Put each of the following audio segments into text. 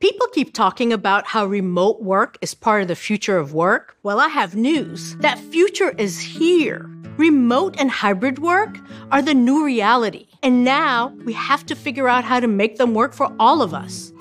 People keep talking about how remote work is part of the future of work. Well, I have news. That future is here. Remote and hybrid work are the new reality. And now we have to figure out how to make them work for all of us.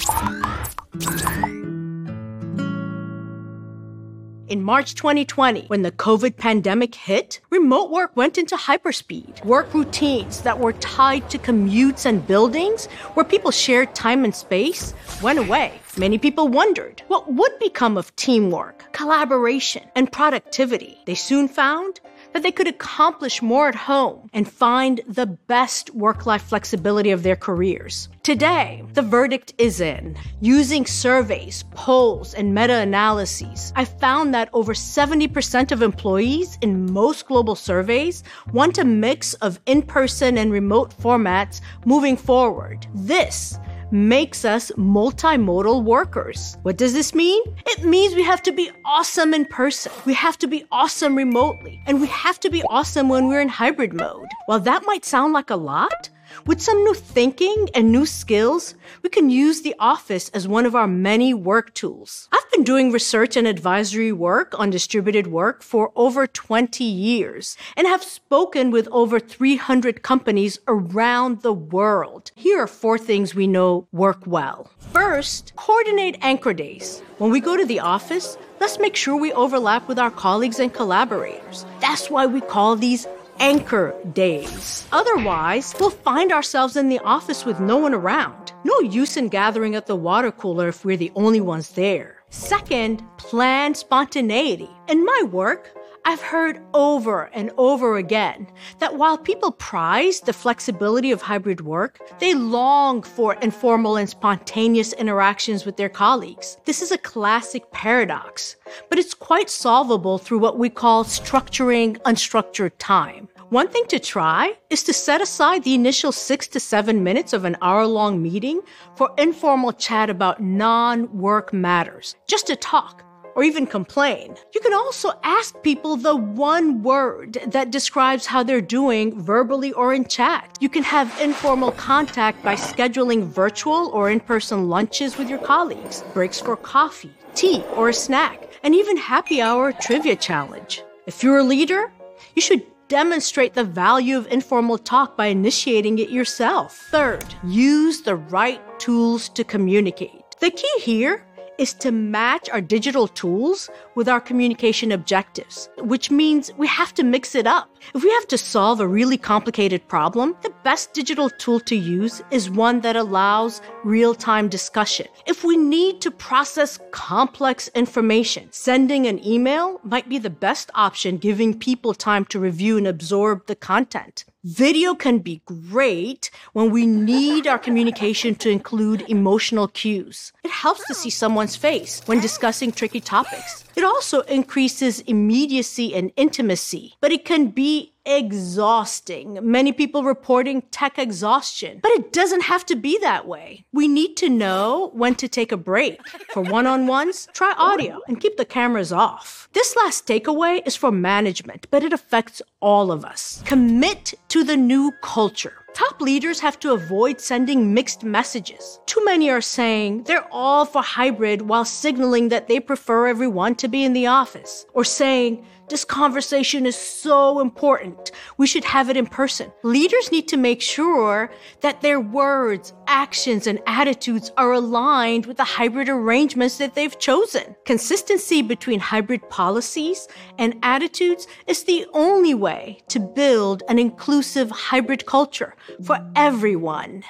In March 2020, when the COVID pandemic hit, remote work went into hyperspeed. Work routines that were tied to commutes and buildings, where people shared time and space, went away. Many people wondered what would become of teamwork, collaboration, and productivity. They soon found that they could accomplish more at home and find the best work-life flexibility of their careers. Today, the verdict is in. Using surveys, polls, and meta-analyses, I found that over 70% of employees in most global surveys want a mix of in-person and remote formats moving forward. This makes us multimodal workers. What does this mean? It means we have to be awesome in person, we have to be awesome remotely, and we have to be awesome when we're in hybrid mode. While that might sound like a lot, with some new thinking and new skills, we can use the office as one of our many work tools. I've been doing research and advisory work on distributed work for over 20 years and have spoken with over 300 companies around the world. Here are 4 things we know work well. First, coordinate anchor days. When we go to the office, let's make sure we overlap with our colleagues and collaborators. That's why we call these anchor days. Otherwise, we'll find ourselves in the office with no one around. No use in gathering at the water cooler if we're the only ones there. Second, plan spontaneity. In my work, I've heard over and over again that while people prize the flexibility of hybrid work, they long for informal and spontaneous interactions with their colleagues. This is a classic paradox, but it's quite solvable through what we call structuring unstructured time. One thing to try is to set aside the initial 6 to 7 minutes of an hour-long meeting for informal chat about non-work matters, just to talk or even complain. You can also ask people the one word that describes how they're doing verbally or in chat. You can have informal contact by scheduling virtual or in-person lunches with your colleagues, breaks for coffee, tea, or a snack, and even happy hour trivia challenge. If you're a leader, you should demonstrate the value of informal talk by initiating it yourself. Third, use the right tools to communicate. The key here is to match our digital tools with our communication objectives, which means we have to mix it up. If we have to solve a really complicated problem, the best digital tool to use is one that allows real-time discussion. If we need to process complex information, sending an email might be the best option, giving people time to review and absorb the content. Video can be great when we need our communication to include emotional cues. It helps to see someone's face when discussing tricky topics. It also increases immediacy and intimacy, but it can be exhausting. Many people reporting tech exhaustion, but it doesn't have to be that way. We need to know when to take a break. For one-on-ones, try audio and keep the cameras off. This last takeaway is for management, but it affects all of us. Commit to the new culture. Top leaders have to avoid sending mixed messages. Too many are saying they're all for hybrid while signaling that they prefer everyone to be in the office, or saying, "This conversation is so important. We should have it in person." Leaders need to make sure that their words, actions, and attitudes are aligned with the hybrid arrangements that they've chosen. Consistency between hybrid policies and attitudes is the only way to build an inclusive hybrid culture for everyone.